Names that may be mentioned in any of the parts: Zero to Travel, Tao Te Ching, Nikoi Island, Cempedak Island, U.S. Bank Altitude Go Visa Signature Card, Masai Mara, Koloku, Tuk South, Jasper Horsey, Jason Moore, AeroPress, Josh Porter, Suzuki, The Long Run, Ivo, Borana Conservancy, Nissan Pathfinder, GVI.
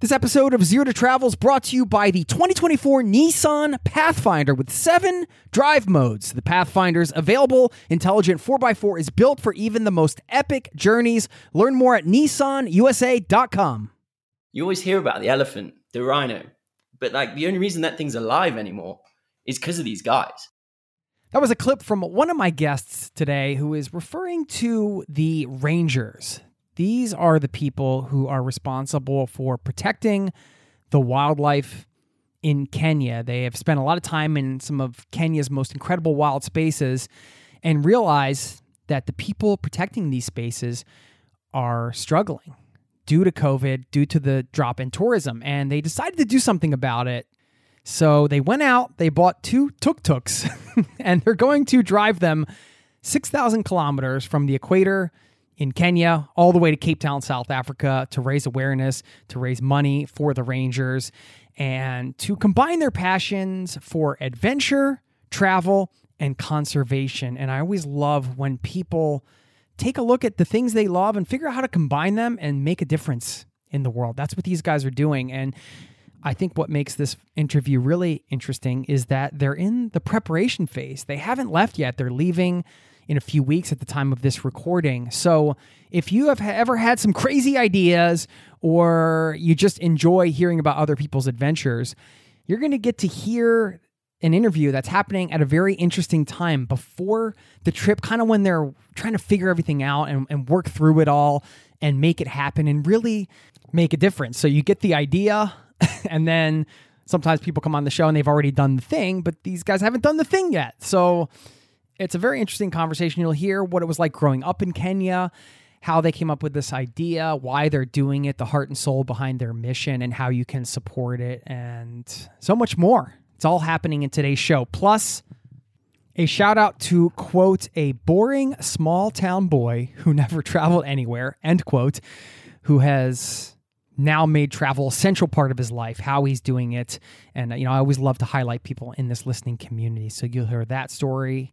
This episode of Zero to Travel is brought to you by the 2024 Nissan Pathfinder with 7 drive modes. The Pathfinder's available intelligent 4x4 is built for even the most epic journeys. Learn more at nissanusa.com. You always hear about the elephant, the rhino, but the only reason that thing's alive anymore is because of these guys. That was a clip from one of my guests today who is referring to the Rangers. These are the people who are responsible for protecting the wildlife in Kenya. They have spent a lot of time in some of Kenya's most incredible wild spaces and realize that the people protecting these spaces are struggling due to COVID, due to the drop in tourism. And they decided to do something about it. So they went out, they bought 2 tuk-tuks, and they're going to drive them 6,000 kilometers from the equator in Kenya, all the way to Cape Town, South Africa, to raise awareness, to raise money for the Rangers, and to combine their passions for adventure, travel, and conservation. And I always love when people take a look at the things they love and figure out how to combine them and make a difference in the world. That's what these guys are doing. And I think what makes this interview really interesting is that they're in the preparation phase. They haven't left yet. They're leaving in a few weeks at the time of this recording. So if you have ever had some crazy ideas or you just enjoy hearing about other people's adventures, you're going to get to hear an interview that's happening at a very interesting time before the trip, kind of when they're trying to figure everything out and work through it all and make it happen and really make a difference. So you get the idea and then sometimes people come on the show and they've already done the thing, but these guys haven't done the thing yet. So it's a very interesting conversation. You'll hear what it was like growing up in Kenya, how they came up with this idea, why they're doing it, the heart and soul behind their mission, and how you can support it, and so much more. It's all happening in today's show. Plus, a shout out to, quote, a boring small town boy who never traveled anywhere, end quote, who has now made travel a central part of his life, how he's doing it. And, I always love to highlight people in this listening community. So you'll hear that story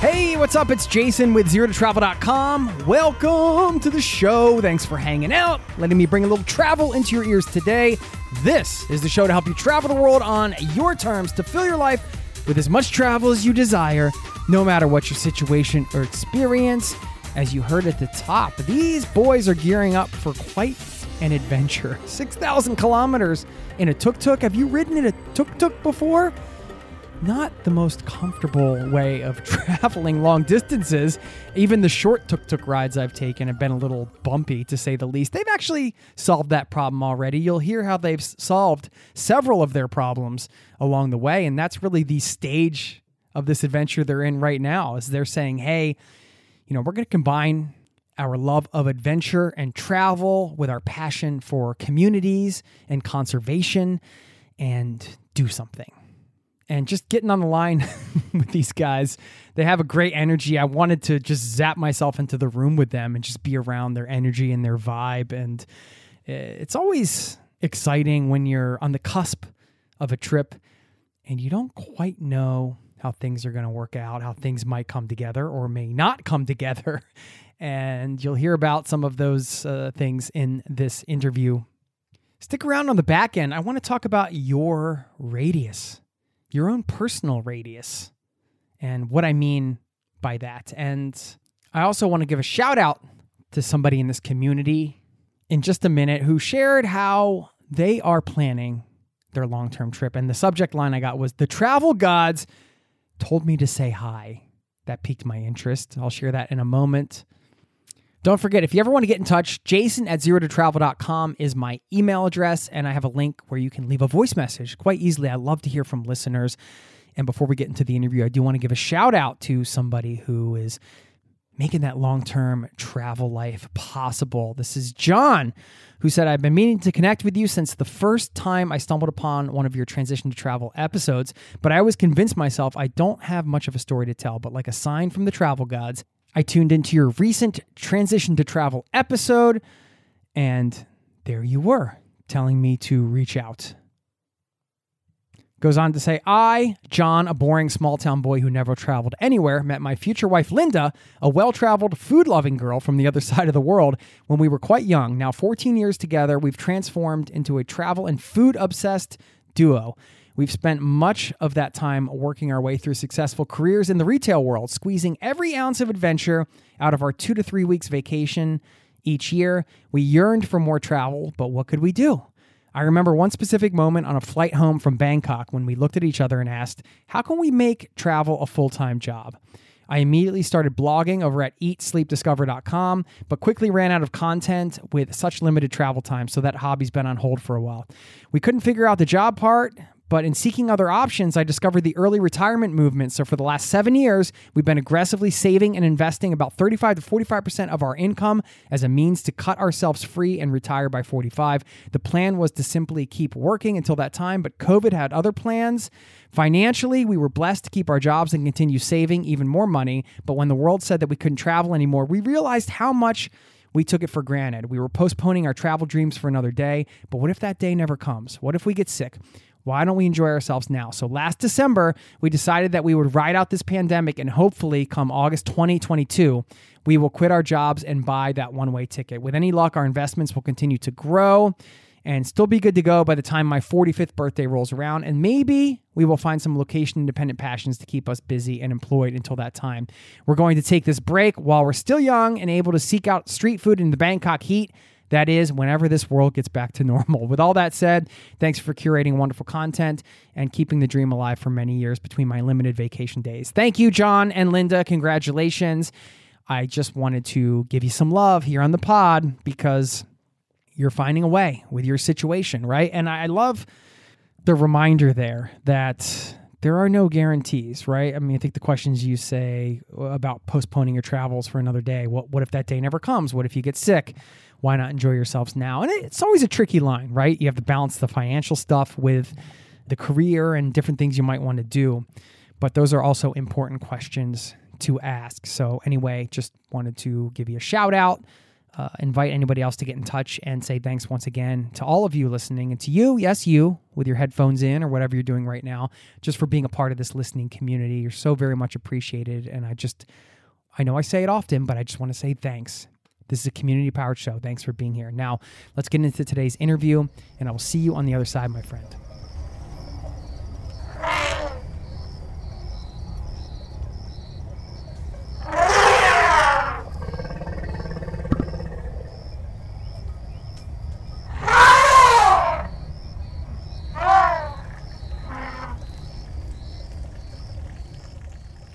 Hey, what's up? It's Jason with ZeroToTravel.com. Welcome to the show. Thanks for hanging out, letting me bring a little travel into your ears today. This is the show to help you travel the world on your terms, to fill your life with as much travel as you desire, no matter what your situation or experience. As you heard at the top, these boys are gearing up for quite an adventure. 6,000 kilometers in a tuk-tuk. Have you ridden in a tuk-tuk before? Not the most comfortable way of traveling long distances. Even the short tuk-tuk rides I've taken have been a little bumpy, to say the least. They've actually solved that problem already. You'll hear how they've solved several of their problems along the way, and that's really the stage of this adventure they're in right now, is they're saying, hey, we're going to combine our love of adventure and travel with our passion for communities and conservation and do something. And just getting on the line with these guys, they have a great energy. I wanted to just zap myself into the room with them and just be around their energy and their vibe. And it's always exciting when you're on the cusp of a trip and you don't quite know how things are going to work out, how things might come together or may not come together. And you'll hear about some of those things in this interview. Stick around on the back end. I want to talk about your radius, your own personal radius, and what I mean by that. And I also want to give a shout out to somebody in this community in just a minute who shared how they are planning their long-term trip. And the subject line I got was, "The travel gods told me to say hi." That piqued my interest. I'll share that in a moment. Don't forget, if you ever want to get in touch, jason@zerototravel.com is my email address, and I have a link where you can leave a voice message quite easily. I love to hear from listeners. And before we get into the interview, I do want to give a shout out to somebody who is making that long-term travel life possible. This is John, who said, "I've been meaning to connect with you since the first time I stumbled upon one of your Transition to Travel episodes, but I always convinced myself I don't have much of a story to tell, but like a sign from the travel gods, I tuned into your recent Transition to Travel episode, and there you were, telling me to reach out." Goes on to say, "I, John, a boring small-town boy who never traveled anywhere, met my future wife, Linda, a well-traveled, food-loving girl from the other side of the world when we were quite young. Now 14 years together, we've transformed into a travel and food-obsessed duo. We've spent much of that time working our way through successful careers in the retail world, squeezing every ounce of adventure out of our 2 to 3 weeks vacation each year. We yearned for more travel, but what could we do? I remember one specific moment on a flight home from Bangkok when we looked at each other and asked, how can we make travel a full-time job? I immediately started blogging over at eatsleepdiscover.com, but quickly ran out of content with such limited travel time, so that hobby's been on hold for a while. We couldn't figure out the job part, but in seeking other options, I discovered the early retirement movement. So for the last 7 years, we've been aggressively saving and investing about 35 to 45% of our income as a means to cut ourselves free and retire by 45. The plan was to simply keep working until that time, but COVID had other plans. Financially, we were blessed to keep our jobs and continue saving even more money. But when the world said that we couldn't travel anymore, we realized how much we took it for granted. We were postponing our travel dreams for another day. But what if that day never comes? What if we get sick? Why don't we enjoy ourselves now? So last December, we decided that we would ride out this pandemic, and hopefully come August 2022, we will quit our jobs and buy that one-way ticket. With any luck, our investments will continue to grow and still be good to go by the time my 45th birthday rolls around. And maybe we will find some location-independent passions to keep us busy and employed until that time. We're going to take this break while we're still young and able to seek out street food in the Bangkok heat. That is, whenever this world gets back to normal. With all that said, thanks for curating wonderful content and keeping the dream alive for many years between my limited vacation days." Thank you, John and Linda. Congratulations. I just wanted to give you some love here on the pod because you're finding a way with your situation, right? And I love the reminder there that there are no guarantees, right? I mean, I think the questions you say about postponing your travels for another day, what if that day never comes? What if you get sick? Why not enjoy yourselves now? And it's always a tricky line, right? You have to balance the financial stuff with the career and different things you might want to do. But those are also important questions to ask. So anyway, just wanted to give you a shout out, invite anybody else to get in touch, and say thanks once again to all of you listening, and to you, yes, you, with your headphones in or whatever you're doing right now, just for being a part of this listening community. You're so very much appreciated. And I know I say it often, but I just want to say thanks. This is a community-powered show. Thanks for being here. Now, let's get into today's interview, and I will see you on the other side, my friend.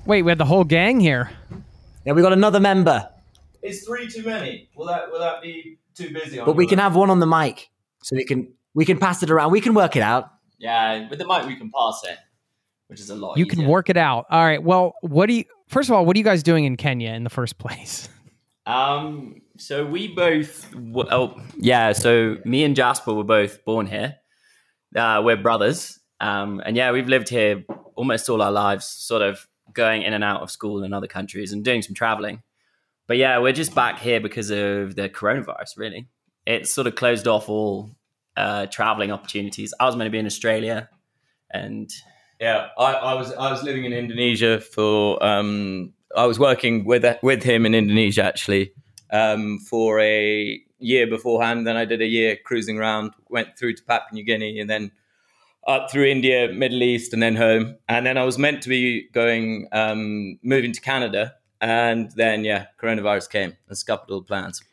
Wait, we had the whole gang here. Yeah, we got another member. Is three too many? Will that be too busy? But we can have one on the mic, so we can pass it around. We can work it out. Yeah, with the mic we can pass it, which is a lot. You easier. Can work it out. All right. Well, first of all, what are you guys doing in Kenya in the first place? So we both. So me and Jasper were both born here. We're brothers. And yeah, we've lived here almost all our lives, sort of going in and out of school in other countries and doing some traveling. But yeah, we're just back here because of the coronavirus, really. It sort of closed off all traveling opportunities. I was meant to be in Australia and Yeah, I was living in Indonesia for I was working with him in Indonesia actually for a year beforehand. Then I did a year cruising around, went through to Papua New Guinea, and then up through India, Middle East, and then home. And then I was meant to be going moving to Canada, and then coronavirus came and scuppered all the plans.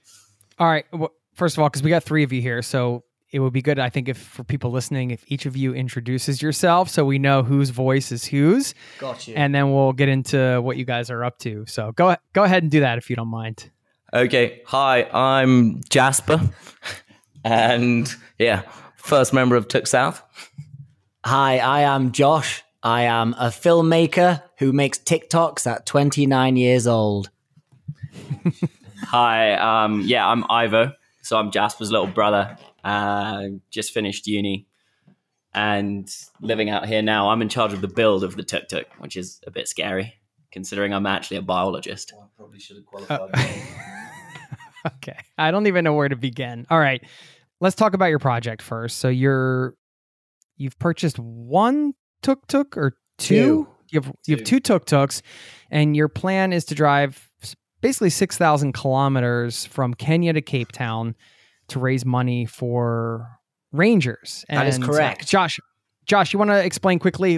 All right. Well, first of all, because we got three of you here, so it would be good, I think, if for people listening, if each of you introduces yourself so we know whose voice is whose. Got you. And then we'll get into what you guys are up to. So go ahead and do that if you don't mind. Okay. Hi, I'm Jasper. And first member of Tuk South. Hi, I am Josh. I am a filmmaker who makes TikToks at 29 years old. Hi, I'm Ivo. So I'm Jasper's little brother. Just finished uni and living out here now. I'm in charge of the build of the tuk-tuk, which is a bit scary considering I'm actually a biologist. Well, I probably should have qualified. Okay. I don't even know where to begin. All right. Let's talk about your project first. So you've purchased one tuk-tuk or two? You have two tuk-tuks, and your plan is to drive basically 6,000 kilometers from Kenya to Cape Town to raise money for rangers. And that is correct. Josh, you want to explain quickly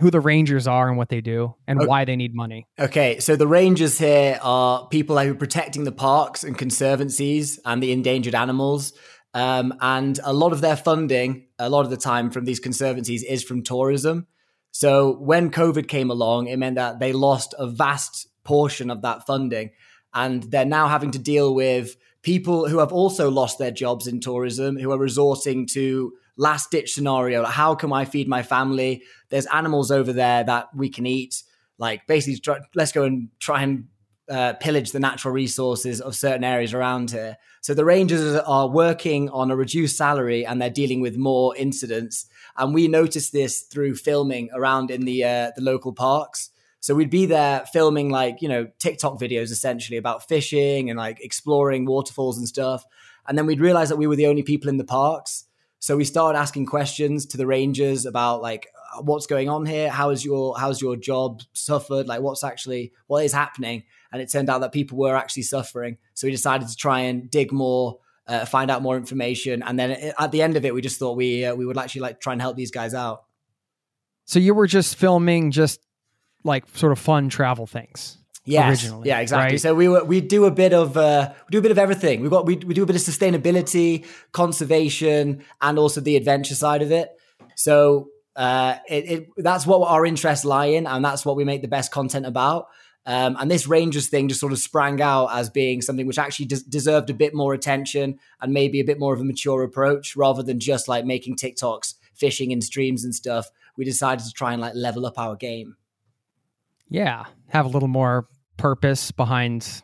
who the rangers are and what they do and why they need money? Okay, so the rangers here are people who are protecting the parks and conservancies and the endangered animals. And a lot of their funding, a lot of the time from these conservancies is from tourism. So when COVID came along, it meant that they lost a vast portion of that funding. And they're now having to deal with people who have also lost their jobs in tourism, who are resorting to last-ditch scenario. Like, how can I feed my family? There's animals over there that we can eat. Like, basically, let's go and try and pillage the natural resources of certain areas around here. So the rangers are working on a reduced salary, and they're dealing with more incidents. And we noticed this through filming around in the local parks. So we'd be there filming TikTok videos essentially about fishing and exploring waterfalls and stuff. And then we'd realize that we were the only people in the parks. So we started asking questions to the rangers about what's going on here? How's your job suffered? What is happening? And it turned out that people were actually suffering. So we decided to try and dig more, find out more information. And then at the end of it, we just thought we would actually try and help these guys out. So you were just filming sort of fun travel things. Yes. Originally, yeah, exactly. Right? So we do a bit of everything. We do a bit of sustainability, conservation, and also the adventure side of it. So that's what our interests lie in, and that's what we make the best content about. And this Rangers thing just sort of sprang out as being something which actually deserved a bit more attention and maybe a bit more of a mature approach rather than just making TikToks, fishing in streams and stuff. We decided to try and level up our game. Yeah, have a little more purpose behind,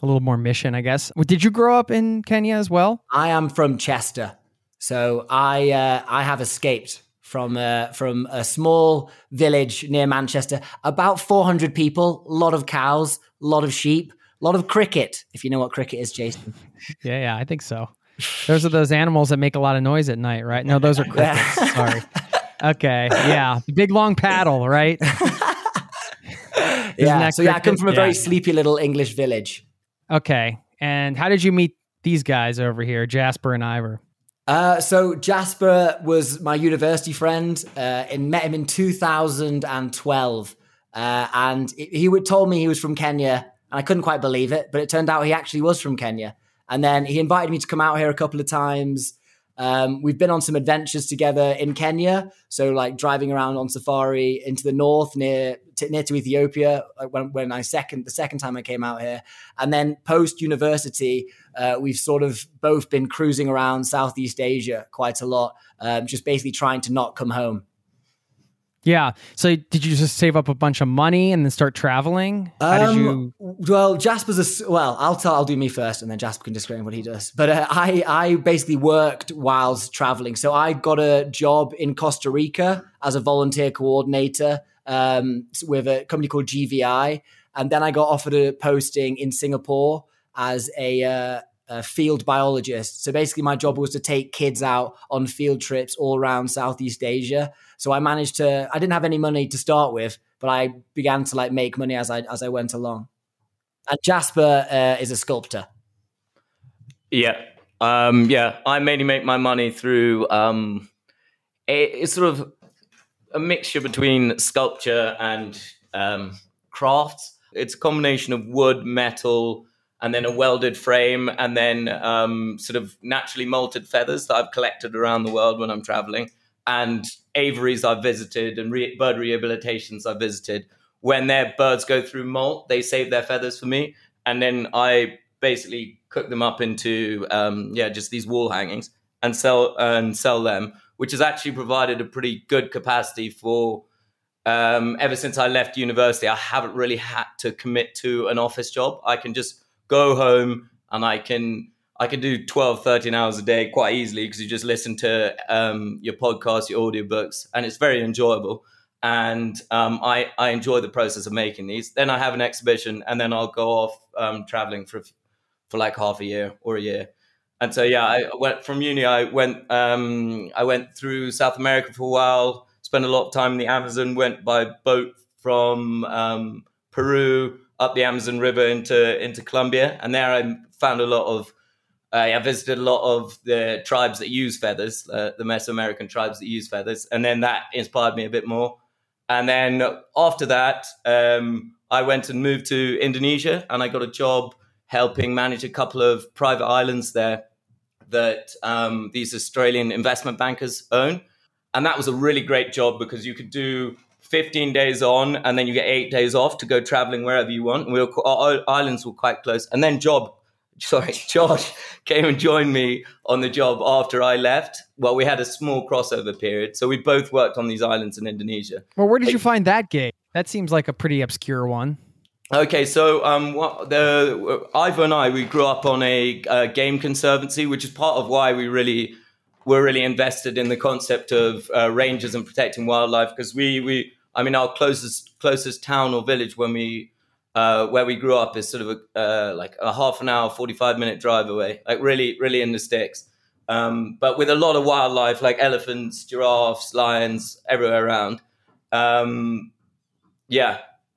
a little more mission, I guess. Did you grow up in Kenya as well? I am from Chester, so I have escaped from a small village near Manchester. About 400 people, a lot of cows, a lot of sheep, a lot of cricket. If you know what cricket is, Jason. Yeah, I think so. Those are those animals that make a lot of noise at night, right? No, those are crickets. Sorry. Okay, yeah, big long paddle, right? Yeah, so I come from a very sleepy little English village. Okay, and how did you meet these guys over here, Jasper and Ivor? So Jasper was my university friend, and met him in 2012. And he told me he was from Kenya, and I couldn't quite believe it, but it turned out he actually was from Kenya. And then he invited me to come out here a couple of times. We've been on some adventures together in Kenya. So driving around on safari into the north near to Ethiopia when the second time I came out here. And then post university, we've sort of both been cruising around Southeast Asia quite a lot. Just basically trying to not come home. Yeah. So did you just save up a bunch of money and then start traveling? How did you? Well, I'll do me first and then Jasper can describe what he does. But I basically worked whilst traveling. So I got a job in Costa Rica as a volunteer coordinator with a company called GVI. And then I got offered a posting in Singapore as field biologist. So basically my job was to take kids out on field trips all around Southeast Asia. So I managed to, I didn't have any money to start with, but I began to like make money as I went along. And Jasper is a sculptor. Yeah. I mainly make my money through it's sort of a mixture between sculpture and crafts. It's a combination of wood, metal, and then a welded frame, and then sort of naturally molted feathers that I've collected around the world when I'm traveling, and aviaries I've visited and bird rehabilitations I've visited. When their birds go through molt, they save their feathers for me, and then I basically cook them up into just these wall hangings and sell them, which has actually provided a pretty good capacity for ever since I left university. I haven't really had to commit to an office job. I can just go home and I can do 12, 13 hours a day quite easily, because you just listen to your podcasts, your audiobooks, and it's very enjoyable. And I enjoy the process of making these. Then I have an exhibition, and then I'll go off traveling for like half a year or a year. And so, yeah, I went from uni. I went through South America for a while, spent a lot of time in the Amazon, went by boat from Peru up the Amazon River into Colombia. And there I found a lot of, I visited a lot of the tribes that use feathers, the Mesoamerican tribes that use feathers. And then that inspired me a bit more. And then after that, I went and moved to Indonesia, and I got a job helping manage a couple of private islands there that these Australian investment bankers own. And that was a really great job, because you could do 15 days on and then you get 8 days off to go traveling wherever you want. And our islands were quite close. And then Josh came and joined me on the job after I left. Well, we had a small crossover period. So we both worked on these islands in Indonesia. Well, where did you find that gig? That seems like a pretty obscure one. Okay, so Ivo and I, we grew up on a game conservancy, which is part of why we're really invested in the concept of rangers and protecting wildlife. Because our closest town or village where we grew up is sort of like a half an hour, 45-minute drive away, like really, really in the sticks. But with a lot of wildlife, like elephants, giraffes, lions, everywhere around.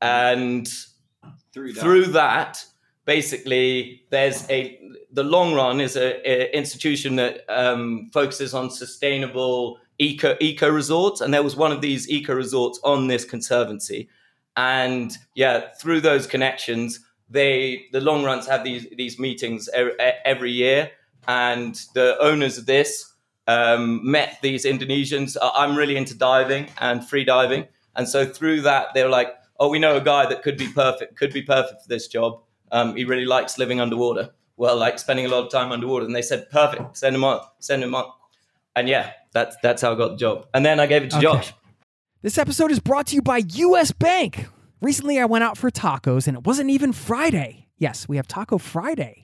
And through that, basically, there's The Long Run is an institution that focuses on sustainable eco resorts, and there was one of these eco resorts on this conservancy. And yeah, through those connections, the Long Runs have these meetings every year, and the owners of this met these Indonesians. I'm really into diving and free diving, and so through that, they were like, oh, we know a guy that could be perfect for this job. He really likes living underwater. Well, like spending a lot of time underwater. And they said, perfect, send him on. And yeah, that's how I got the job. And then I gave it to Josh. This episode is brought to you by U.S. Bank. Recently, I went out for tacos, and it wasn't even Friday. Yes, we have Taco Friday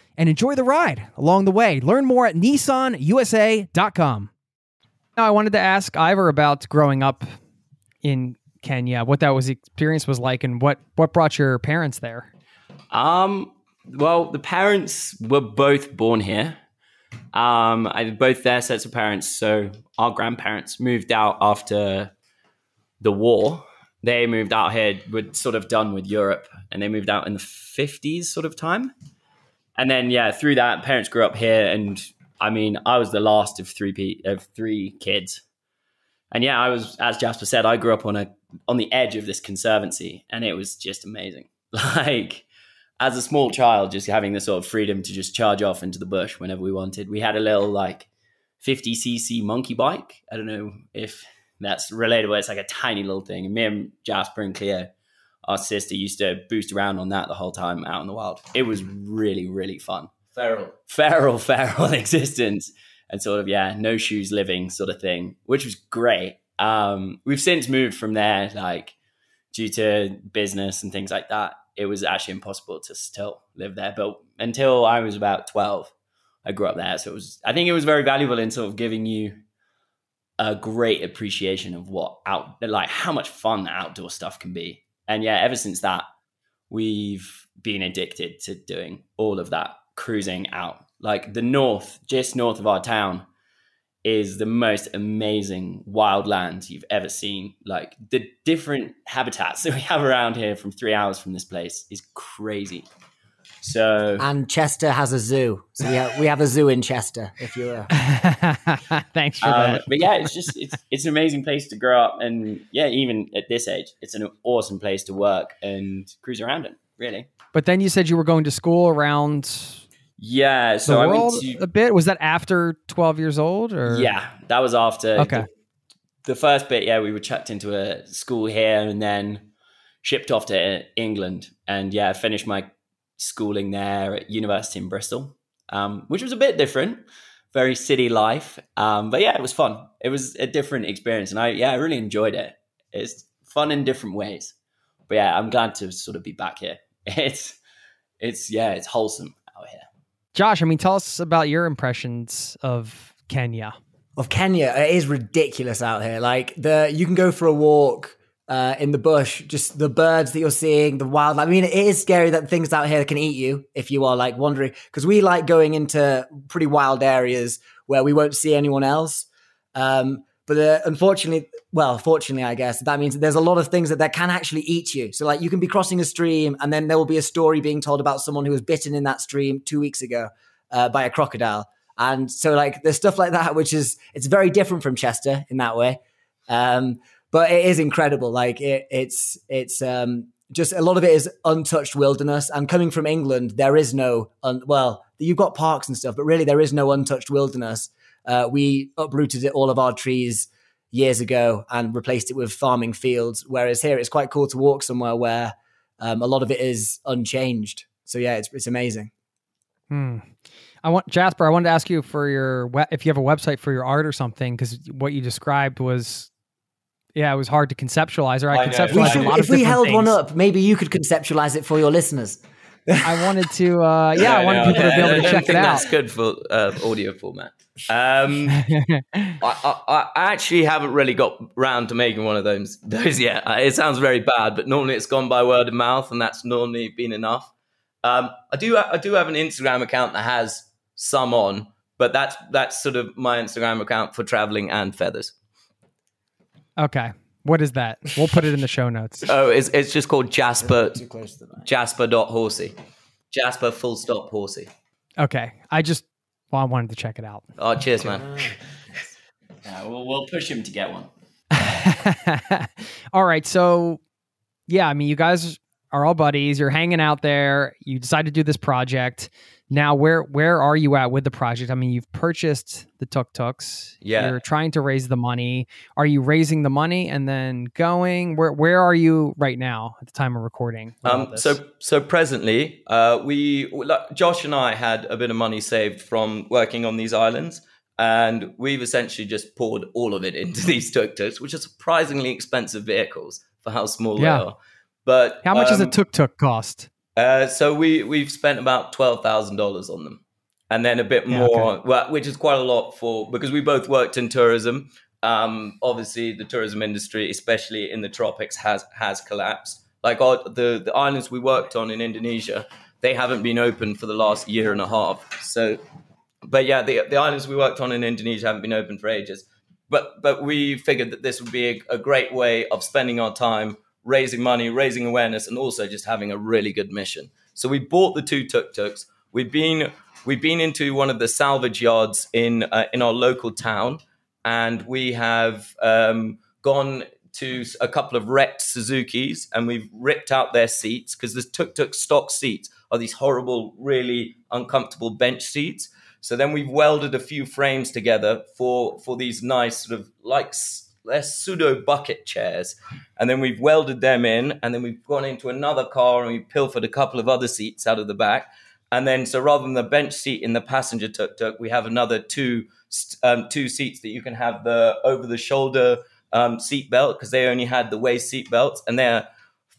and enjoy the ride along the way. Learn more at nissanusa.com. Now, I wanted to ask Ivor about growing up in Kenya, what that was experience was like, and what brought your parents there? Well, the parents were both born here. Both their sets of parents, so our grandparents moved out after the war. They moved out here, were sort of done with Europe, and they moved out in the 50s sort of time. And then, yeah, through that, parents grew up here, and I mean, I was the last of three kids. And yeah, I was, as Jasper said, I grew up on the edge of this conservancy, and it was just amazing. Like, as a small child, just having this sort of freedom to just charge off into the bush whenever we wanted. We had a little like 50cc monkey bike. I don't know if that's relatable. It's like a tiny little thing. And me and Jasper and Cleo, our sister, used to boost around on that the whole time out in the wild. It was really, really fun. Feral existence, and sort of, yeah, no shoes living sort of thing, which was great. We've since moved from there, like due to business and things like that. It was actually impossible to still live there. But until I was about 12, I grew up there. So I think it was very valuable in sort of giving you a great appreciation of how much fun outdoor stuff can be. And yeah, ever since that, we've been addicted to doing all of that cruising out. Like the north, just north of our town, is the most amazing wildlands you've ever seen. Like the different habitats that we have around here from 3 hours from this place is crazy. So, and Chester has a zoo. So we have a zoo in Chester, if you will. Thanks for that. But yeah, it's an amazing place to grow up, and yeah, even at this age, it's an awesome place to work and cruise around in, really. But then you said you were going to school around. Yeah, so I went to a bit. Was that after 12 years old? Or? Yeah, that was after. Okay. The first bit, yeah, we were chucked into a school here and then shipped off to England. And yeah, I finished my schooling there at university in Bristol, which was a bit different, very city life. But yeah, it was fun. It was a different experience. And I really enjoyed it. It's fun in different ways. But yeah, I'm glad to sort of be back here. It's wholesome out here. Josh, I mean, tell us about your impressions of Kenya. It is ridiculous out here. Like you can go for a walk in the bush, just the birds that you're seeing, the wildlife. I mean, it is scary that things out here can eat you if you are like wandering, because we like going into pretty wild areas where we won't see anyone else. But fortunately, I guess that means that there's a lot of things that can actually eat you. So like you can be crossing a stream and then there will be a story being told about someone who was bitten in that stream 2 weeks ago by a crocodile. And so like there's stuff like that, which is, it's very different from Chester in that way. But it is incredible. Like it's just a lot of it is untouched wilderness. And coming from England, there is no, you've got parks and stuff, but really there is no untouched wilderness. We uprooted all of our trees years ago and replaced it with farming fields. Whereas here, it's quite cool to walk somewhere where a lot of it is unchanged. So yeah, it's amazing. Jasper, I wanted to ask you for if you have a website for your art or something, because what you described was, yeah, it was hard to conceptualize. Or I conceptualized a lot of different things. If we held one up, maybe you could conceptualize it for your listeners. I wanted to, people to be able to check it out. That's good for audio format. I actually haven't really got round to making one of those yet. It sounds very bad, but normally it's gone by word of mouth, and that's normally been enough. I do have an Instagram account that has some on, but that's sort of my Instagram account for traveling and feathers. Okay, what is that? We'll put it in the show notes. Oh, it's just called Jasper.Horsey. Jasper .Horsey. Okay, I wanted to check it out. Oh, cheers, man. We'll push him to get one. All right. So, yeah, I mean, you guys are all buddies. You're hanging out there. You decide to do this project. Now, where are you at with the project? I mean, you've purchased the tuk-tuks. Yeah. You're trying to raise the money. Are you raising the money and then going? Where are you right now at the time of recording? So presently, Josh and I had a bit of money saved from working on these islands. And we've essentially just poured all of it into these tuk-tuks, which are surprisingly expensive vehicles for how small they are. But how much does a tuk-tuk cost? So we've spent about $12,000 on them, and then a bit more, which is quite a lot because we both worked in tourism. Obviously, the tourism industry, especially in the tropics, has collapsed. Like the islands we worked on in Indonesia, they haven't been open for the last year and a half. So. But yeah, the islands we worked on in Indonesia haven't been open for ages. But we figured that this would be a great way of spending our time, raising money, raising awareness, and also just having a really good mission. So we bought the two tuk-tuks. We've been into one of the salvage yards in our local town, and we have gone to a couple of wrecked Suzukis, and we've ripped out their seats, because the tuk-tuk stock seats are these horrible, really uncomfortable bench seats. So then we've welded a few frames together for these nice sort of like they're pseudo bucket chairs. And then we've welded them in, and then we've gone into another car and we pilfered a couple of other seats out of the back. And then, so rather than the bench seat in the passenger tuk-tuk, we have another two seats that you can have the over the shoulder seat belt, because they only had the waist seat belts, and they're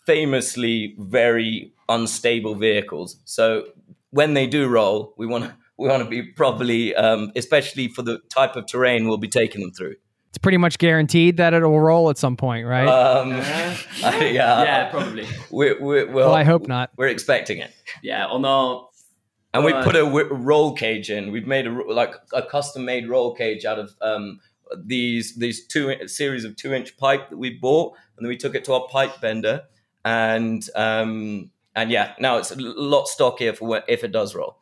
famously very unstable vehicles. So when they do roll, we want to be properly, especially for the type of terrain we'll be taking them through. It's pretty much guaranteed that it'll roll at some point, right? Yeah, probably. Well, I hope not. We're expecting it. Yeah, although... And we put a roll cage in. We've made a custom-made roll cage out of these series of 2-inch pipe that we bought, and then we took it to our pipe bender. And yeah, now it's a lot stockier for if it does roll.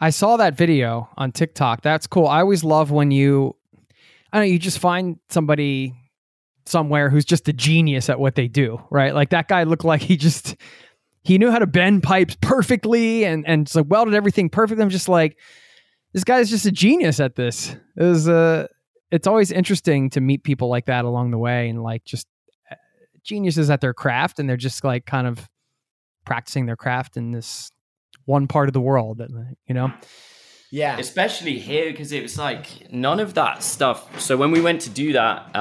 I saw that video on TikTok. That's cool. I always love when you just find somebody somewhere who's just a genius at what they do, right? Like that guy looked like he knew how to bend pipes perfectly and just like welded everything perfectly. I'm just like, this guy's just a genius at this. It's always interesting to meet people like that along the way, and like just geniuses at their craft, and they're just like kind of practicing their craft in this one part of the world, you know? Yeah. Especially here, because it was like none of that stuff. So when we went to do that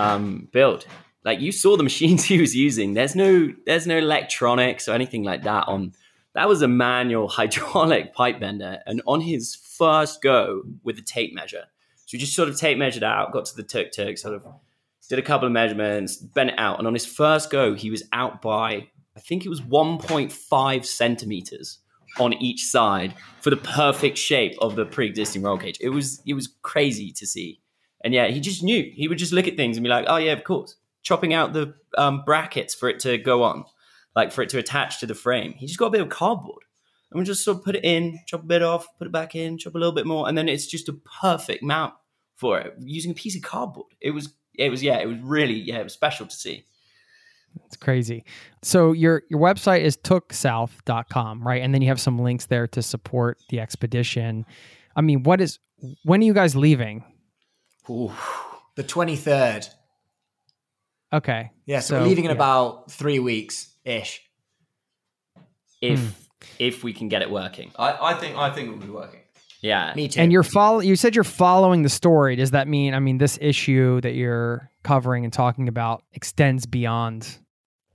build, like you saw the machines he was using. There's no electronics or anything like that on. That was a manual hydraulic pipe bender. And on his first go with the tape measure. So we just sort of tape measured out, got to the tuk-tuk, sort of did a couple of measurements, bent it out. And on his first go, he was out by, I think it was 1.5 centimeters. On each side for the perfect shape of the pre-existing roll cage. It was crazy to see. And yeah, he just knew. He would just look at things and be like, oh yeah, of course. Chopping out the brackets for it to go on, like for it to attach to the frame. He just got a bit of cardboard and we just sort of put it in, chop a bit off, put it back in, chop a little bit more. And then it's just a perfect mount for it using a piece of cardboard. It was special to see. It's crazy. So your website is tuksouth.com, right? And then you have some links there to support the expedition. I mean, when are you guys leaving? Ooh, the 23rd. Okay. Yeah, so we're leaving in about 3 weeks-ish. If we can get it working. I think it'll be working. Yeah. Me too. And you said you're following the story. Does that mean, I mean, this issue that you're covering and talking about extends beyond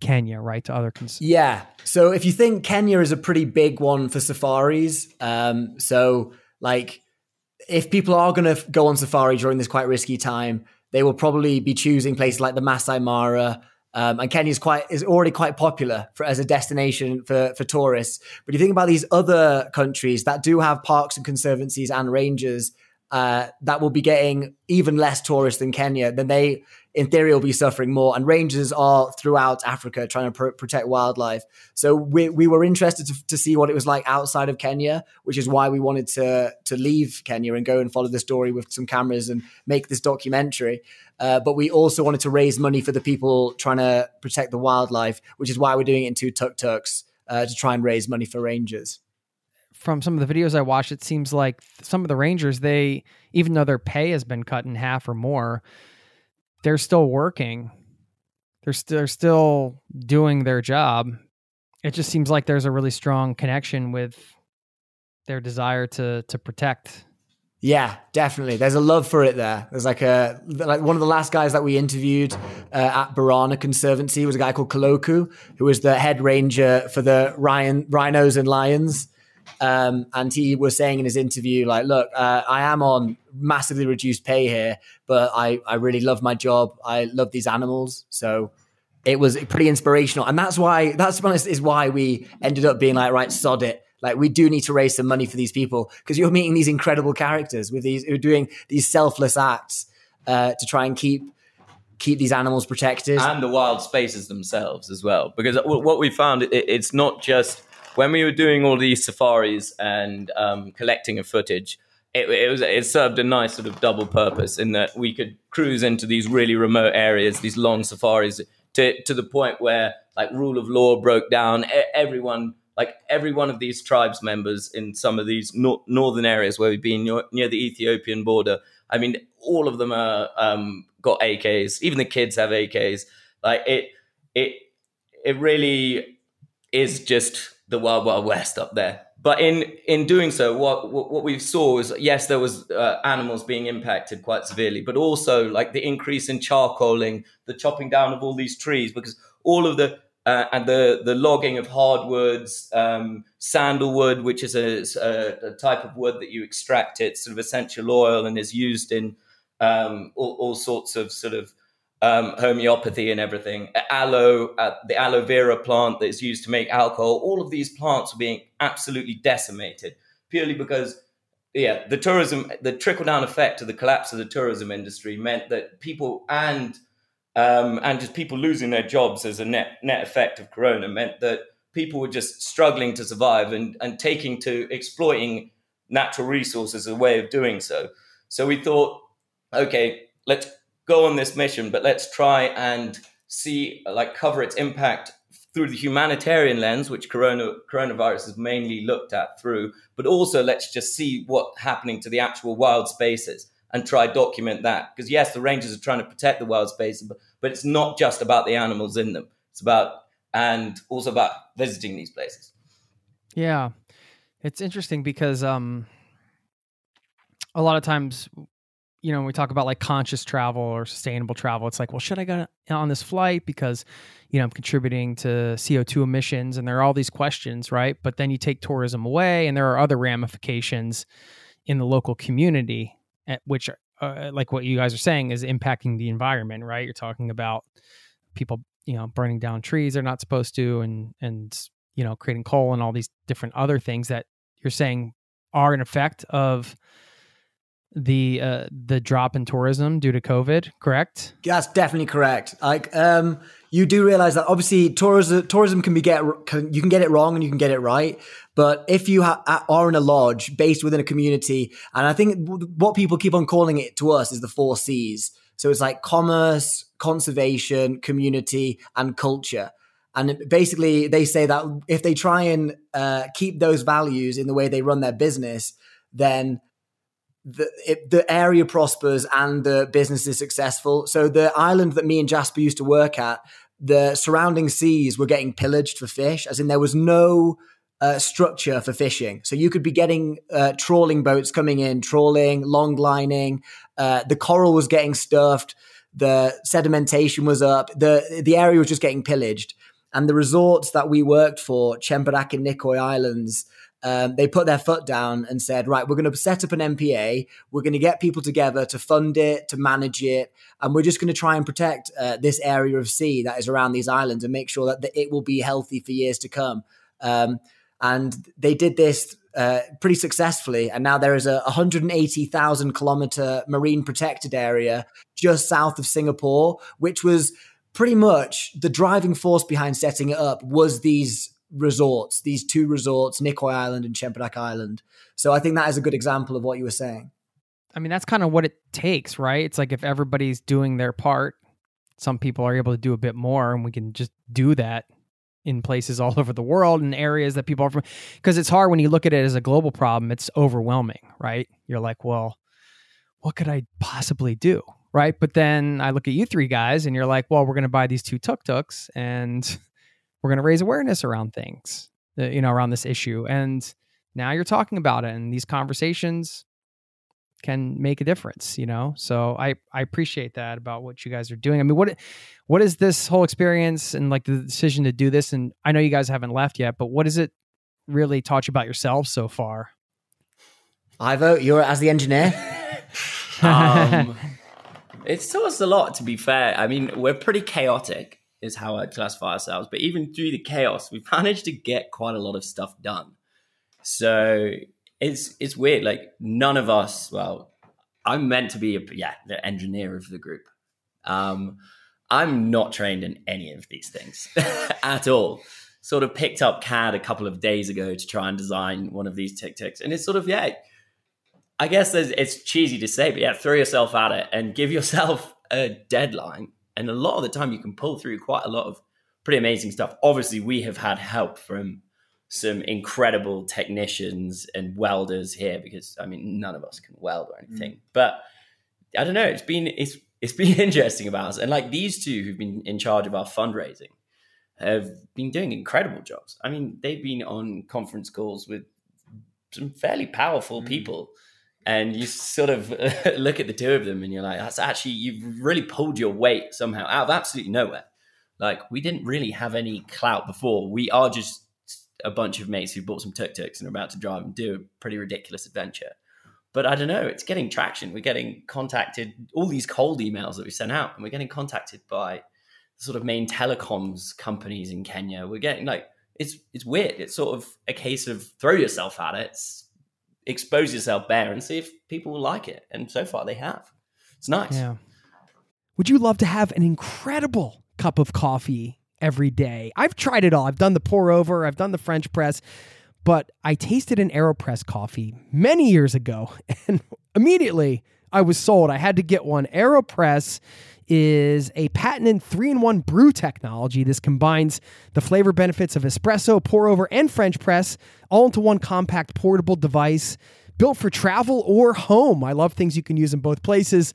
Kenya, right? To other countries. Yeah. So if you think Kenya is a pretty big one for safaris, so like if people are going to go on safari during this quite risky time, they will probably be choosing places like the Masai Mara. And Kenya is already quite popular as a destination for tourists. But you think about these other countries that do have parks and conservancies and rangers that will be getting even less tourists than Kenya. Then in theory will be suffering more. And rangers are throughout Africa trying to protect wildlife. So we were interested to see what it was like outside of Kenya, which is why we wanted to leave Kenya and go and follow the story with some cameras and make this documentary. But we also wanted to raise money for the people trying to protect the wildlife, which is why we're doing it in two tuk-tuks to try and raise money for rangers. From some of the videos I watched, it seems like some of the rangers, they, even though their pay has been cut in half or more, they're still working. They're still doing their job. It just seems like there's a really strong connection with their desire to protect. Yeah, definitely. There's a love for it there. There's like one of the last guys that we interviewed at Borana Conservancy was a guy called Koloku, who was the head ranger for the rhinos and lions. And he was saying in his interview, like, look, I am on massively reduced pay here, but I really love my job. I love these animals. So it was pretty inspirational. And that's why we ended up being like, right, sod it. Like, we do need to raise some money for these people, because you're meeting these incredible characters who are doing these selfless acts to try and keep these animals protected. And the wild spaces themselves as well. Because what we found, it's not just when we were doing all these safaris and collecting of footage, it served a nice sort of double purpose in that we could cruise into these really remote areas, these long safaris, to the point where, like, rule of law broke down. Everyone... Like, every one of these tribes members in some of these northern areas where we've been near the Ethiopian border, I mean, all of them are got AKs. Even the kids have AKs. Like, it really is just the Wild Wild West up there. But in doing so, what we saw was, yes, there was animals being impacted quite severely, but also, like, the increase in charcoaling, the chopping down of all these trees, because all of the and the logging of hardwoods, sandalwood, which is a type of wood that you extract, it's sort of essential oil and is used in all sorts of sort of homeopathy and everything. Aloe, the aloe vera plant that is used to make alcohol. All of these plants are being absolutely decimated purely because, yeah, the trickle down effect of the collapse of the tourism industry meant that people and just people losing their jobs as a net effect of Corona meant that people were just struggling to survive and taking to exploiting natural resources as a way of doing so. So we thought, okay, let's go on this mission, but let's try and see, like, cover its impact through the humanitarian lens, which coronavirus is mainly looked at through, but also let's just see what's happening to the actual wild spaces and try document that. Because yes, the rangers are trying to protect the wild spaces, but it's not just about the animals in them. It's about, and also about visiting these places. Yeah. It's interesting because a lot of times, you know, when we talk about, like, conscious travel or sustainable travel, it's like, well, should I go on this flight because, you know, I'm contributing to CO2 emissions, and there are all these questions, right? But then you take tourism away and there are other ramifications in the local community, which, like what you guys are saying, is impacting the environment, right? You're talking about people, you know, burning down trees they're not supposed to, and you know, creating coal and all these different other things that you're saying are an effect of the drop in tourism due to COVID, correct? That's definitely correct. Like, you do realize that obviously tourism you can get it wrong and you can get it right. But if you are in a lodge based within a community, and I think what people keep on calling it to us is the 4 C's. So it's like commerce, conservation, community, and culture. And basically they say that if they try and keep those values in the way they run their business, then the area prospers and the business is successful. So the island that me and Jasper used to work at, the surrounding seas were getting pillaged for fish, as in there was no structure for fishing. So you could be getting trawling boats coming in, trawling, long lining. The coral was getting stuffed. The sedimentation was up. The area was just getting pillaged. And the resorts that we worked for, Cempedak and Nikoi Islands, they put their foot down and said, right, we're going to set up an MPA. We're going to get people together to fund it, to manage it. And we're just going to try and protect this area of sea that is around these islands and make sure that it will be healthy for years to come. And they did this pretty successfully. And now there is a 180,000 kilometer marine protected area just south of Singapore, which was pretty much the driving force behind setting it up was these resorts, these two resorts, Nikoi Island and Cempedak Island. So I think that is a good example of what you were saying. I mean, that's kind of what it takes, right? It's like if everybody's doing their part, some people are able to do a bit more, and we can just do that in places all over the world and areas that people are from. Because it's hard when you look at it as a global problem, it's overwhelming, right? You're like, well, what could I possibly do, right? But then I look at you three guys and you're like, well, we're going to buy these two tuk-tuks and we're going to raise awareness around things, you know, around this issue. And now you're talking about it, and these conversations can make a difference, you know? So I appreciate that about what you guys are doing. I mean, what is this whole experience and like the decision to do this? And I know you guys haven't left yet, but what has it really taught you about yourselves so far? Ivo, you're as the engineer. It's taught us a lot, to be fair. I mean, we're pretty chaotic is how I classify ourselves, but even through the chaos, we've managed to get quite a lot of stuff done. So it's weird. Like none of us, well, I'm meant to be the engineer of the group. I'm not trained in any of these things at all. Sort of picked up CAD a couple of days ago to try and design one of these tuk-tuks. And it's sort of, I guess it's cheesy to say, but throw yourself at it and give yourself a deadline. And a lot of the time you can pull through quite a lot of pretty amazing stuff. Obviously, we have had help from some incredible technicians and welders here because, I mean, none of us can weld or anything. But I don't know, it's been interesting about us. And like these two who've been in charge of our fundraising have been doing incredible jobs. I mean, they've been on conference calls with some fairly powerful people. And you sort of look at the two of them and you're like, that's actually, you've really pulled your weight somehow out of absolutely nowhere. Like we didn't really have any clout before. We are just a bunch of mates who bought some tuk-tuks and are about to drive and do a pretty ridiculous adventure. But I don't know, it's getting traction. We're getting contacted, all these cold emails that we sent out, and we're getting contacted by sort of main telecoms companies in Kenya. We're getting like, it's weird. It's sort of a case of throw yourself at it, expose yourself there and see if people will like it. And so far they have. It's nice. Yeah. Would you love to have an incredible cup of coffee every day? I've tried it all. I've done the pour over. I've done the French press, but I tasted an AeroPress coffee many years ago and immediately I was sold. I had to get one. AeroPress is a patented 3-in-1 brew technology. This combines the flavor benefits of espresso, pour-over, and French press all into one compact portable device built for travel or home. I love things you can use in both places.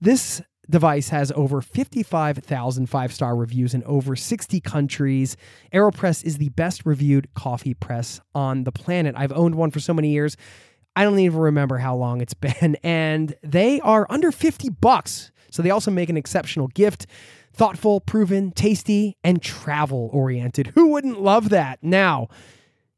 This device has over 55,000 five-star reviews in over 60 countries. AeroPress is the best-reviewed coffee press on the planet. I've owned one for so many years. I don't even remember how long it's been, and they are under $50. So they also make an exceptional gift, thoughtful, proven, tasty, and travel-oriented. Who wouldn't love that? Now,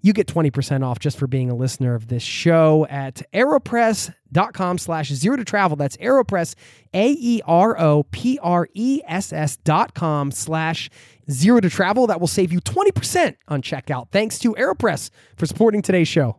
you get 20% off just for being a listener of this show at aeropress.com/0to travel. That's AeroPress, AeroPress.com/0to travel. That will save you 20% on checkout. Thanks to AeroPress for supporting today's show.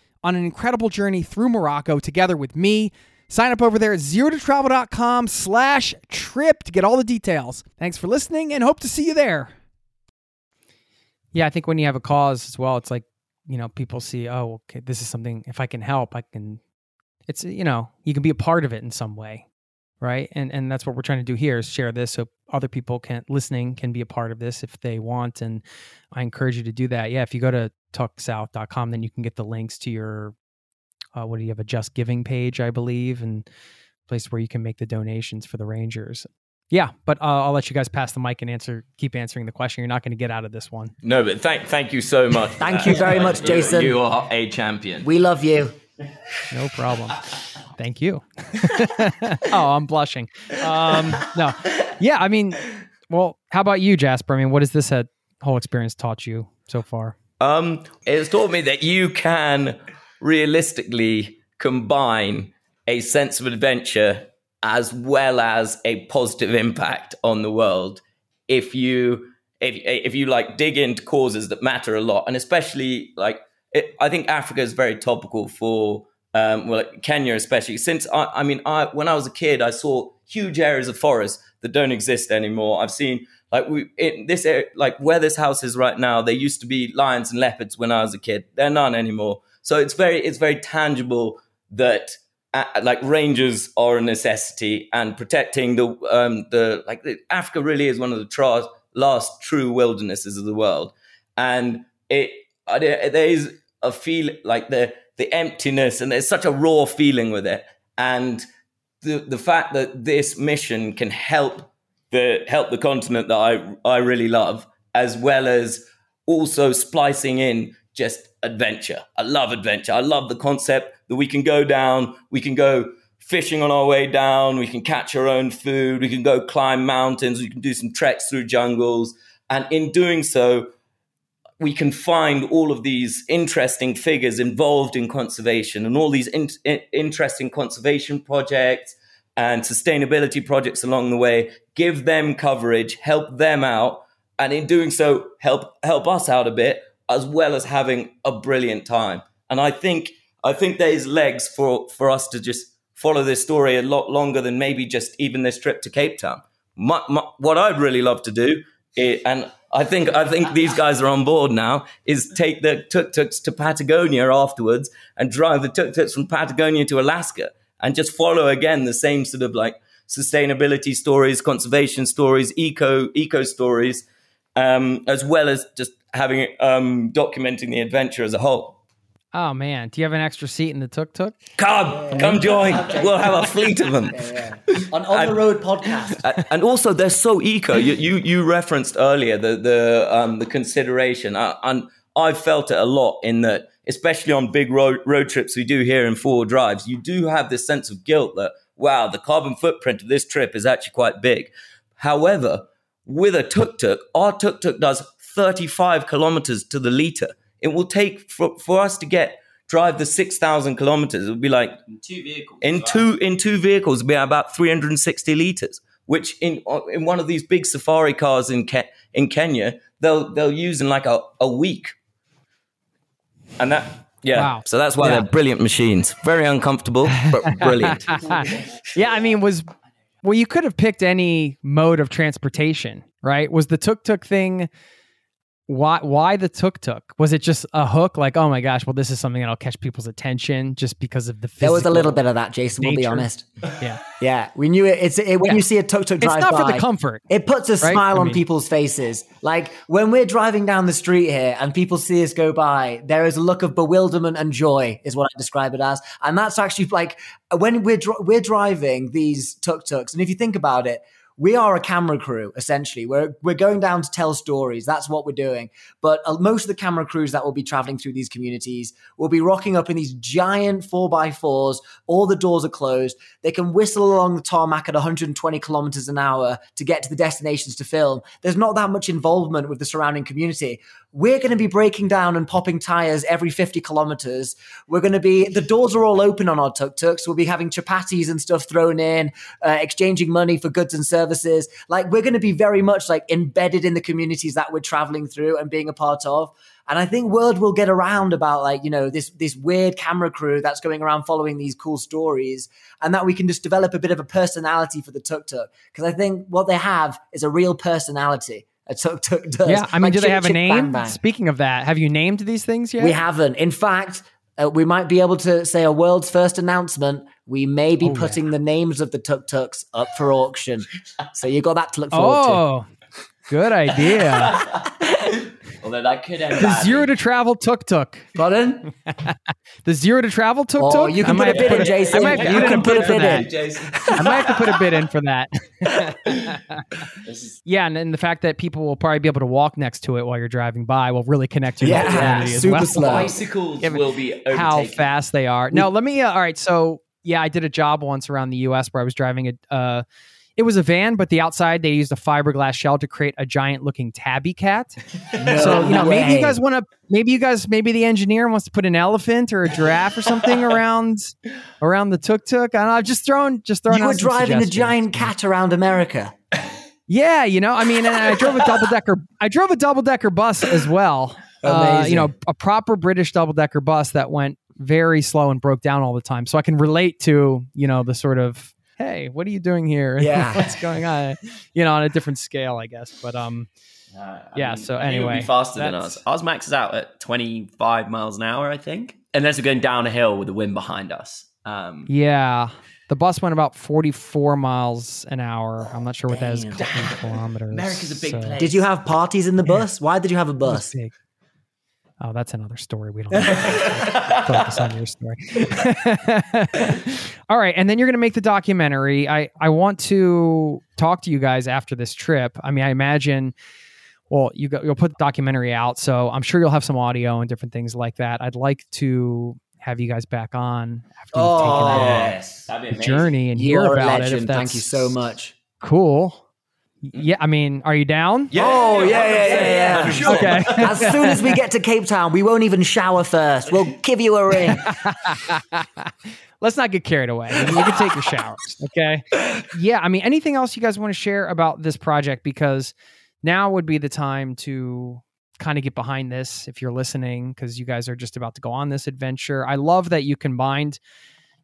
on an incredible journey through Morocco together with me. Sign up over there at zerototravel.com/trip to get all the details. Thanks for listening and hope to see you there. Yeah, I think when you have a cause as well, it's like, you know, people see, oh, okay, this is something, if I can help, I can, it's, you know, you can be a part of it in some way, right? And that's what we're trying to do here is share this so other people can be a part of this if they want. And I encourage you to do that. Yeah, if you go to tuksouth.com, then you can get the links to your, what do you have, a Just Giving page, I believe, and place where you can make the donations for the Rangers. Yeah, but I'll let you guys pass the mic and keep answering the question. You're not going to get out of this one. No, but thank you so much. Thank you very much, Jason. You are a champion. We love you. No problem. Thank you. Oh, I'm blushing. No. Yeah, I mean, well, how about you, Jasper? I mean, what has this whole experience taught you so far? It's taught me that you can realistically combine a sense of adventure as well as a positive impact on the world if you like dig into causes that matter a lot. And especially I think Africa is very topical for Kenya especially, since I mean when I was a kid I saw huge areas of forest that don't exist anymore. I've seen where this house is right now, there used to be lions and leopards when I was a kid. There are none anymore. So it's very tangible that rangers are a necessity, and protecting the Africa really is one of the last true wildernesses of the world. And there is a feel like the emptiness, and there's such a raw feeling with it. And the fact that this mission can help the continent that I really love, as well as also splicing in just adventure. I love adventure. I love the concept that we can go down, we can go fishing on our way down, we can catch our own food, we can go climb mountains, we can do some treks through jungles. And in doing so, we can find all of these interesting figures involved in conservation and all these interesting conservation projects and sustainability projects along the way, give them coverage, help them out, and in doing so, help us out a bit, as well as having a brilliant time. And I think there's legs for us to just follow this story a lot longer than maybe just even this trip to Cape Town. What I'd really love to do, and I think these guys are on board now, is take the tuk-tuks to Patagonia afterwards and drive the tuk-tuks from Patagonia to Alaska and just follow again the same sort of sustainability stories, conservation stories, eco stories, as well as just having documenting the adventure as a whole. Oh man, do you have an extra seat in the tuk-tuk? Come join. Okay. We'll have a fleet of them. Yeah. On the road podcast. And also, they're so eco. You referenced earlier the consideration, and I've felt it a lot in that, especially on big road trips we do here in four-wheel drives. You do have this sense of guilt that wow, the carbon footprint of this trip is actually quite big. However, with a tuk-tuk, our tuk-tuk does 35 kilometers to the liter. It will take for us to drive the 6,000 kilometers. It would be like in two vehicles, it'd be about 360 liters. Which in one of these big safari cars in Kenya, they'll use in a week. And that, yeah. Wow. So that's why they're brilliant machines. Very uncomfortable, but brilliant. Yeah, I mean, you could have picked any mode of transportation, right? Was the tuk-tuk thing? Why the tuk-tuk? Was it just a hook? Like, oh my gosh, well, this is something that'll catch people's attention just because of the physical. There was a little bit of that, Jason, nature. We'll be honest. Yeah. Yeah, we knew it. When you see a tuk-tuk drive by. It's not for the comfort. It puts a smile on people's faces. Like, when we're driving down the street here and people see us go by, there is a look of bewilderment and joy is what I describe it as. And that's actually when we're driving these tuk-tuks, and if you think about it, we are a camera crew, essentially. We're going down to tell stories. That's what we're doing. But most of the camera crews that will be traveling through these communities will be rocking up in these giant 4x4s. All the doors are closed. They can whistle along the tarmac at 120 kilometers an hour to get to the destinations to film. There's not that much involvement with the surrounding community. We're going to be breaking down and popping tires every 50 kilometers. We're going to be, the doors are all open on our tuk-tuks. We'll be having chapatis and stuff thrown in, exchanging money for goods and services. We're going to be very much embedded in the communities that we're traveling through and being a part of. And I think word will get around about this weird camera crew that's going around following these cool stories, and that we can just develop a bit of a personality for the tuk-tuk. Because I think what they have is a real personality. A tuk-tuk does. Yeah, I mean, do they have a name? Bang, bang. Speaking of that, have you named these things yet? We haven't. In fact, we might be able to say a world's first announcement. We may be putting the names of the tuk-tuks up for auction. So you got that to look forward to. Oh, good idea. Although that could end badly. Zero to Travel tuk-tuk. Pardon? The Zero to Travel tuk-tuk? Oh, you can put a bid in, Jason. You can put a bid in. I might have to put a bid in for that. Yeah, and the fact that people will probably be able to walk next to it while you're driving by will really connect you to the community as well. Slow. Bicycles will be overtaken. How fast they are. No, let me... all right, so, yeah, I did a job once around the U.S. where I was driving a... it was a van, but the outside, they used a fiberglass shell to create a giant-looking tabby cat. Maybe you guys want to... Maybe the engineer wants to put an elephant or a giraffe or something around the tuk-tuk. I don't know. I'm just throwing you out some suggestions. You were driving a giant cat around America. Yeah, and I drove a double-decker bus as well. A proper British double-decker bus that went very slow and broke down all the time. So I can relate to, the sort of... hey, what are you doing here? Yeah. What's going on? On a different scale, I guess. But so anyway. Be faster than us. Ours maxes out at 25 miles an hour, I think. Unless we're going down a hill with the wind behind us. Yeah. The bus went about 44 miles an hour. I'm not sure what that is in kilometers. America's a big place. Did you have parties in the bus? Why did you have a bus? Oh, that's another story. We don't focus on your story. All right. And then you're going to make the documentary. I want to talk to you guys after this trip. I mean, I imagine, well, you'll put the documentary out. So I'm sure you'll have some audio and different things like that. I'd like to have you guys back on after you've taken the journey and hear about it. Thank you so much. Cool. Yeah, I mean, are you down? Yeah. Oh, yeah. For sure. Okay. As soon as we get to Cape Town, we won't even shower first. We'll give you a ring. Let's not get carried away. I mean, you can take your showers, okay? Yeah, I mean, anything else you guys want to share about this project? Because now would be the time to kind of get behind this if you're listening, because you guys are just about to go on this adventure. I love that you combined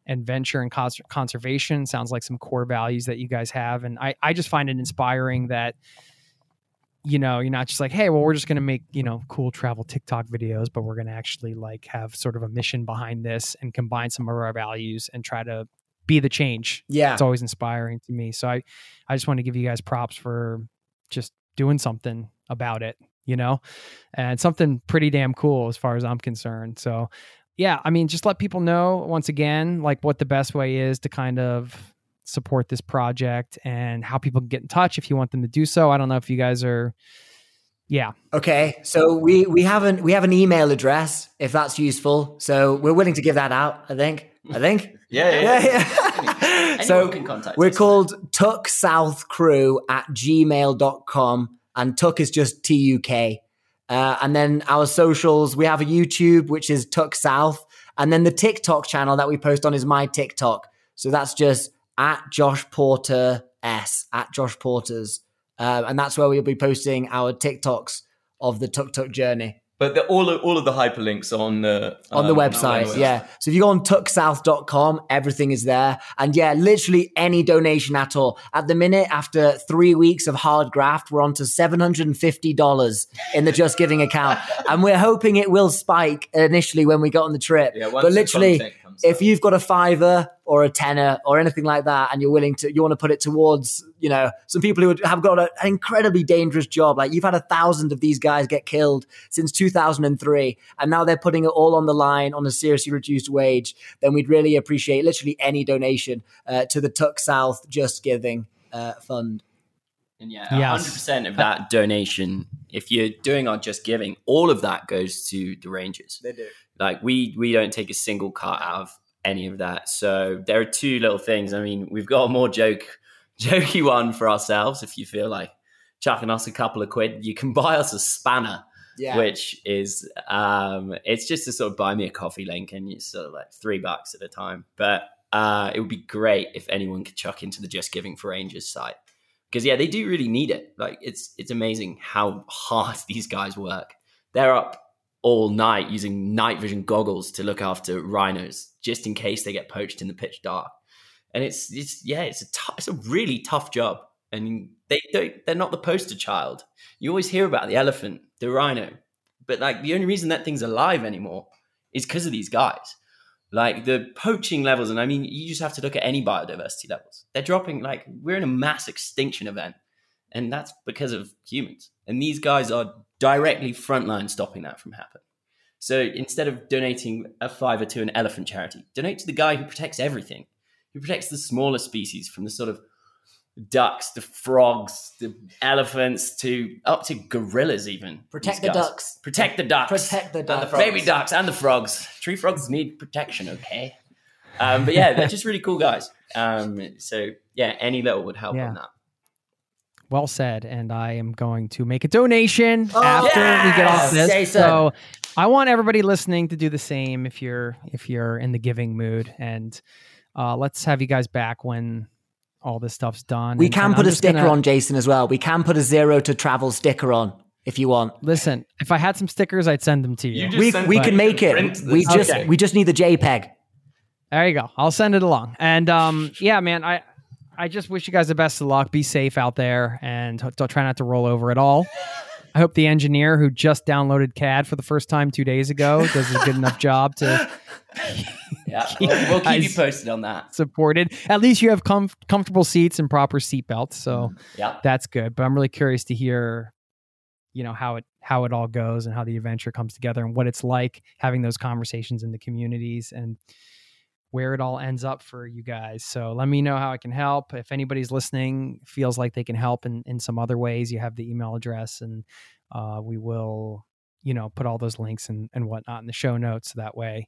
adventure and conservation. Sounds like some core values that you guys have. And I just find it inspiring that, you're not just like, hey, well, we're just going to make, cool travel TikTok videos, but we're going to actually like have sort of a mission behind this and combine some of our values and try to be the change. Yeah. It's always inspiring to me. So I just want to give you guys props for just doing something about it, and something pretty damn cool as far as I'm concerned. So yeah, I mean, just let people know once again, like what the best way is to kind of support this project and how people can get in touch if you want them to do so. I don't know if you guys are, yeah. Okay, so we have an email address if that's useful. So we're willing to give that out. I think. Yeah. So can contact we're us called Tuk South Crew @gmail.com, and Tuk is just TUK. And then our socials, we have a YouTube, which is Tuk South. And then the TikTok channel that we post on is my TikTok. So that's just @JoshPorter's. And that's where we'll be posting our TikToks of the tuk-tuk journey. But all of the hyperlinks on the website, yeah. So if you go on tuksouth.com, everything is there. And yeah, literally any donation at all. At the minute, after 3 weeks of hard graft, we're on to $750 in the Just Giving account. And we're hoping it will spike initially when we go on the trip. Yeah, but literally, if you've got a $5 or a $10 or anything like that, and you're willing to, you want to put it towards, some people who have got an incredibly dangerous job. Like you've had 1,000 of these guys get killed since 2003, and now they're putting it all on the line on a seriously reduced wage. Then we'd really appreciate literally any donation to the Tuk South Just Giving fund. And yeah, 100% of that donation, if you're doing our Just Giving, all of that goes to the Rangers. They do. Like we don't take a single cut out of any of that. So there are two little things. I mean, we've got a more jokey one for ourselves. If you feel like chucking us a couple of quid, you can buy us a spanner, which is, it's just a sort of buy me a coffee link, and it's sort of like $3 at a time. But it would be great if anyone could chuck into the Just Giving for Rangers site. Because yeah, they do really need it. Like it's amazing how hard these guys work. They're up all night using night vision goggles to look after rhinos just in case they get poached in the pitch dark. And it's a really tough job. And they're not the poster child. You always hear about the elephant, the rhino, but like the only reason that thing's alive anymore is because of these guys. Like the poaching levels, and I mean, you just have to look at any biodiversity levels. They're dropping, like we're in a mass extinction event. And that's because of humans. And these guys are directly frontline stopping that from happening. So instead of donating a fiver to an elephant charity, donate to the guy who protects everything, who protects the smaller species from the sort of ducks to frogs to elephants to up to gorillas even. Protect the ducks. Protect the ducks. Protect the ducks. And the baby ducks and the frogs. Tree frogs need protection, okay? But yeah, they're just really cool guys. So yeah, any little would help on that. Well said, and I am going to make a donation after we get off this. Jason. So I want everybody listening to do the same if you're in the giving mood, and let's have you guys back when all this stuff's done. We can put a sticker on Jason as well. We can put a Zero to Travel sticker on if you want. Listen, if I had some stickers, I'd send them to you. We can make it. We just need the JPEG. There you go. I'll send it along. And yeah, man, I just wish you guys the best of luck. Be safe out there and try not to roll over at all. I hope the engineer who just downloaded CAD for the first time 2 days ago does a good enough job to... Yeah, we'll keep you posted on that. Supported. At least you have comfortable seats and proper seatbelts, so that's good. But I'm really curious to hear, you know, how it all goes and how the adventure comes together and what it's like having those conversations in the communities and where it all ends up for you guys. So let me know how I can help. If anybody's listening feels like they can help in some other ways, you have the email address, and we will, you know, put all those links and whatnot in the show notes. So that way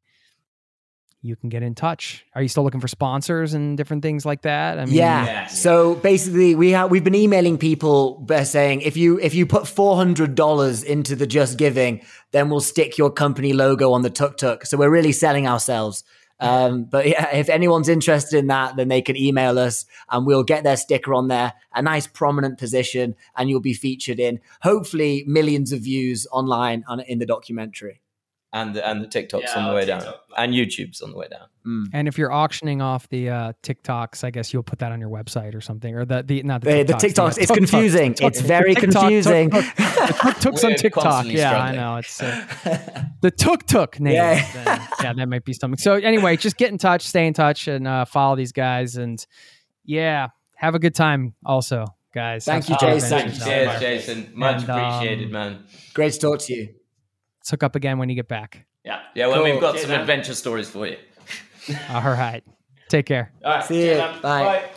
you can get in touch. Are you still looking for sponsors and different things like that? I mean, yeah. So basically we've been emailing people saying, if you put $400 into the Just Giving, then we'll stick your company logo on the tuk-tuk. So we're really selling ourselves. But yeah, if anyone's interested in that, then they can email us and we'll get their sticker on there, a nice prominent position, and you'll be featured in hopefully millions of views online in the documentary. And the TikToks on the way down, and YouTube's on the way down. Mm. And if you're auctioning off the TikToks, I guess you'll put that on your website or something, or the TikToks. It's confusing. It's very confusing. Tuk's on TikTok. Yeah, I know. It's the tuk name. Yeah, that might be something. So anyway, just get in touch, stay in touch, and follow these guys. And yeah, have a good time. Also, guys, thank you, Jason. Cheers, Jason. Much appreciated, man. Great to talk to you. Let's hook up again when you get back. Yeah. Well, cool. We've got some adventure stories for you. All right. Take care. All right. See you. Bye.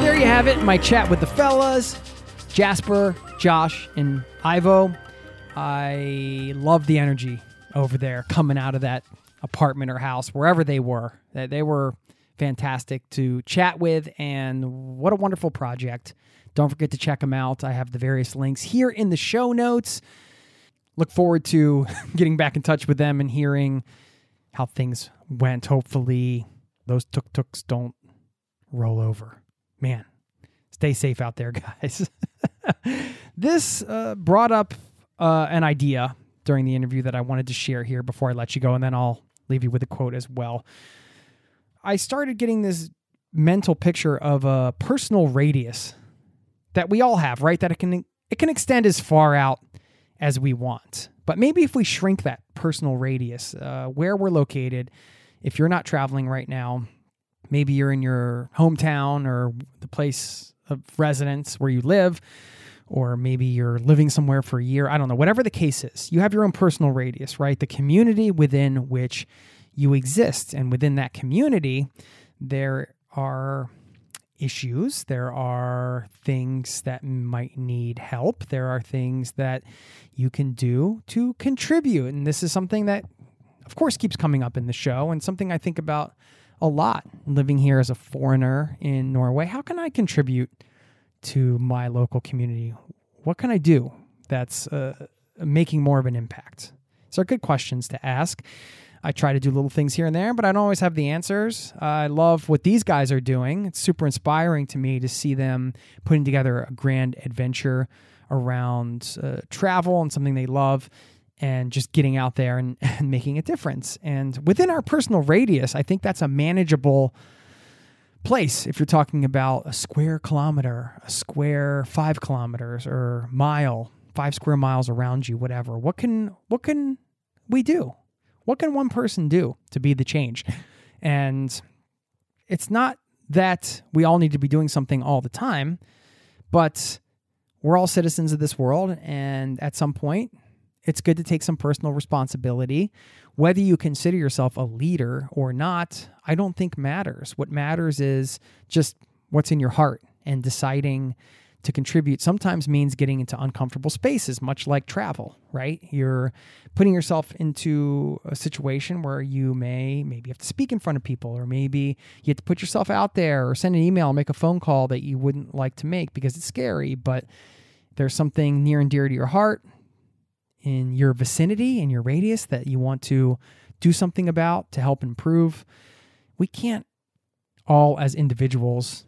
There you have it. My chat with the fellas, Jasper, Josh, and Ivo. I love the energy over there coming out of that apartment or house, wherever they were. They were fantastic to chat with, and what a wonderful project. Don't forget to check them out. I have the various links here in the show notes. Look forward to getting back in touch with them and hearing how things went. Hopefully, those tuk-tuks don't roll over. Man, stay safe out there, guys. This brought up an idea during the interview that I wanted to share here before I let you go, and then I'll leave you with a quote as well. I started getting this mental picture of a personal radius that we all have, right? That it can extend as far out as we want. But maybe if we shrink that personal radius, where we're located, if you're not traveling right now, maybe you're in your hometown or the place of residence where you live, or maybe you're living somewhere for a year. I don't know. Whatever the case is, you have your own personal radius, right? The community within which you exist. And within that community, there are issues. There are things that might need help. There are things that you can do to contribute. And this is something that, of course, keeps coming up in the show and something I think about a lot living here as a foreigner in Norway. How can I contribute to my local community? What can I do that's making more of an impact? So good questions to ask. I try to do little things here and there, but I don't always have the answers. I love what these guys are doing. It's super inspiring to me to see them putting together a grand adventure around travel and something they love and just getting out there and making a difference. And within our personal radius, I think that's a manageable place. If you're talking about a square kilometer, a square 5 kilometers or mile, 5 square miles around you, whatever, what can we do? What can one person do to be the change? And it's not that we all need to be doing something all the time, but we're all citizens of this world, and at some point, it's good to take some personal responsibility. Whether you consider yourself a leader or not, I don't think matters. What matters is just what's in your heart, and deciding to contribute sometimes means getting into uncomfortable spaces, much like travel, right? You're putting yourself into a situation where you maybe have to speak in front of people, or maybe you have to put yourself out there or send an email, make a phone call that you wouldn't like to make because it's scary, but there's something near and dear to your heart in your vicinity, in your radius, that you want to do something about to help improve. We can't all as individuals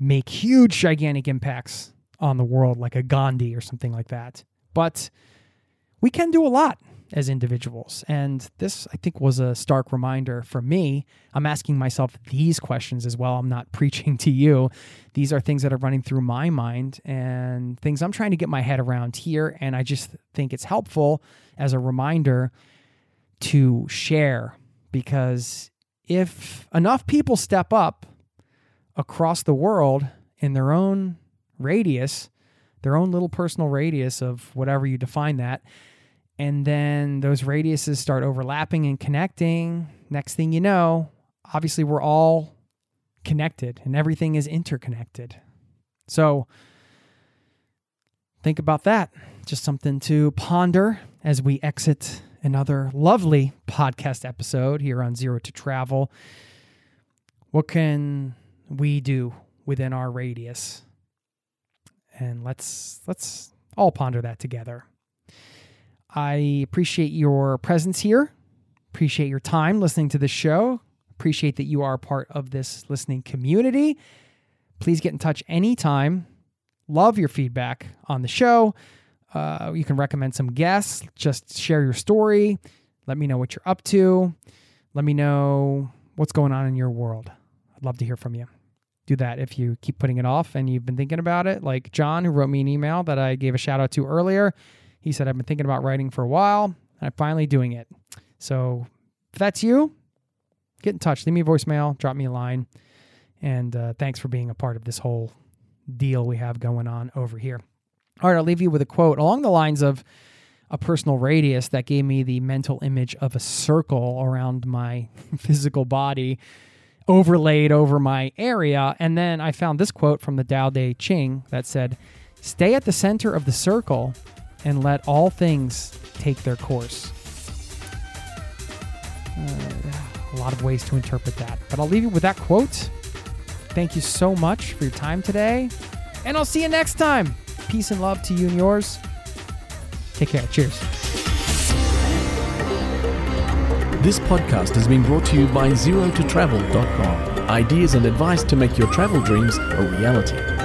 make huge, gigantic impacts on the world like a Gandhi or something like that. But we can do a lot as individuals. And this, I think, was a stark reminder for me. I'm asking myself these questions as well. I'm not preaching to you. These are things that are running through my mind and things I'm trying to get my head around here. And I just think it's helpful as a reminder to share, because if enough people step up across the world in their own radius, their own little personal radius of whatever you define that, and then those radiuses start overlapping and connecting, next thing you know, obviously we're all connected and everything is interconnected. So think about that. Just something to ponder as we exit another lovely podcast episode here on Zero to Travel. What can we do within our radius? And let's all ponder that together. I appreciate your presence here. Appreciate your time listening to this show. Appreciate that you are a part of this listening community. Please get in touch anytime. Love your feedback on the show. You can recommend some guests. Just share your story. Let me know what you're up to. Let me know what's going on in your world. I'd love to hear from you. Do that if you keep putting it off and you've been thinking about it. Like John, who wrote me an email that I gave a shout out to earlier. He said, I've been thinking about writing for a while, and I'm finally doing it. So if that's you, get in touch. Leave me a voicemail, drop me a line, and thanks for being a part of this whole deal we have going on over here. All right, I'll leave you with a quote along the lines of a personal radius that gave me the mental image of a circle around my physical body, overlaid over my area. And then I found this quote from the Tao Te Ching that said, stay at the center of the circle and let all things take their course. A lot of ways to interpret that, but I'll leave you with that quote. Thank you so much for your time today, and I'll see you next time. Peace and love to you and yours. Take care. Cheers. This podcast has been brought to you by ZeroToTravel.com. Ideas and advice to make your travel dreams a reality.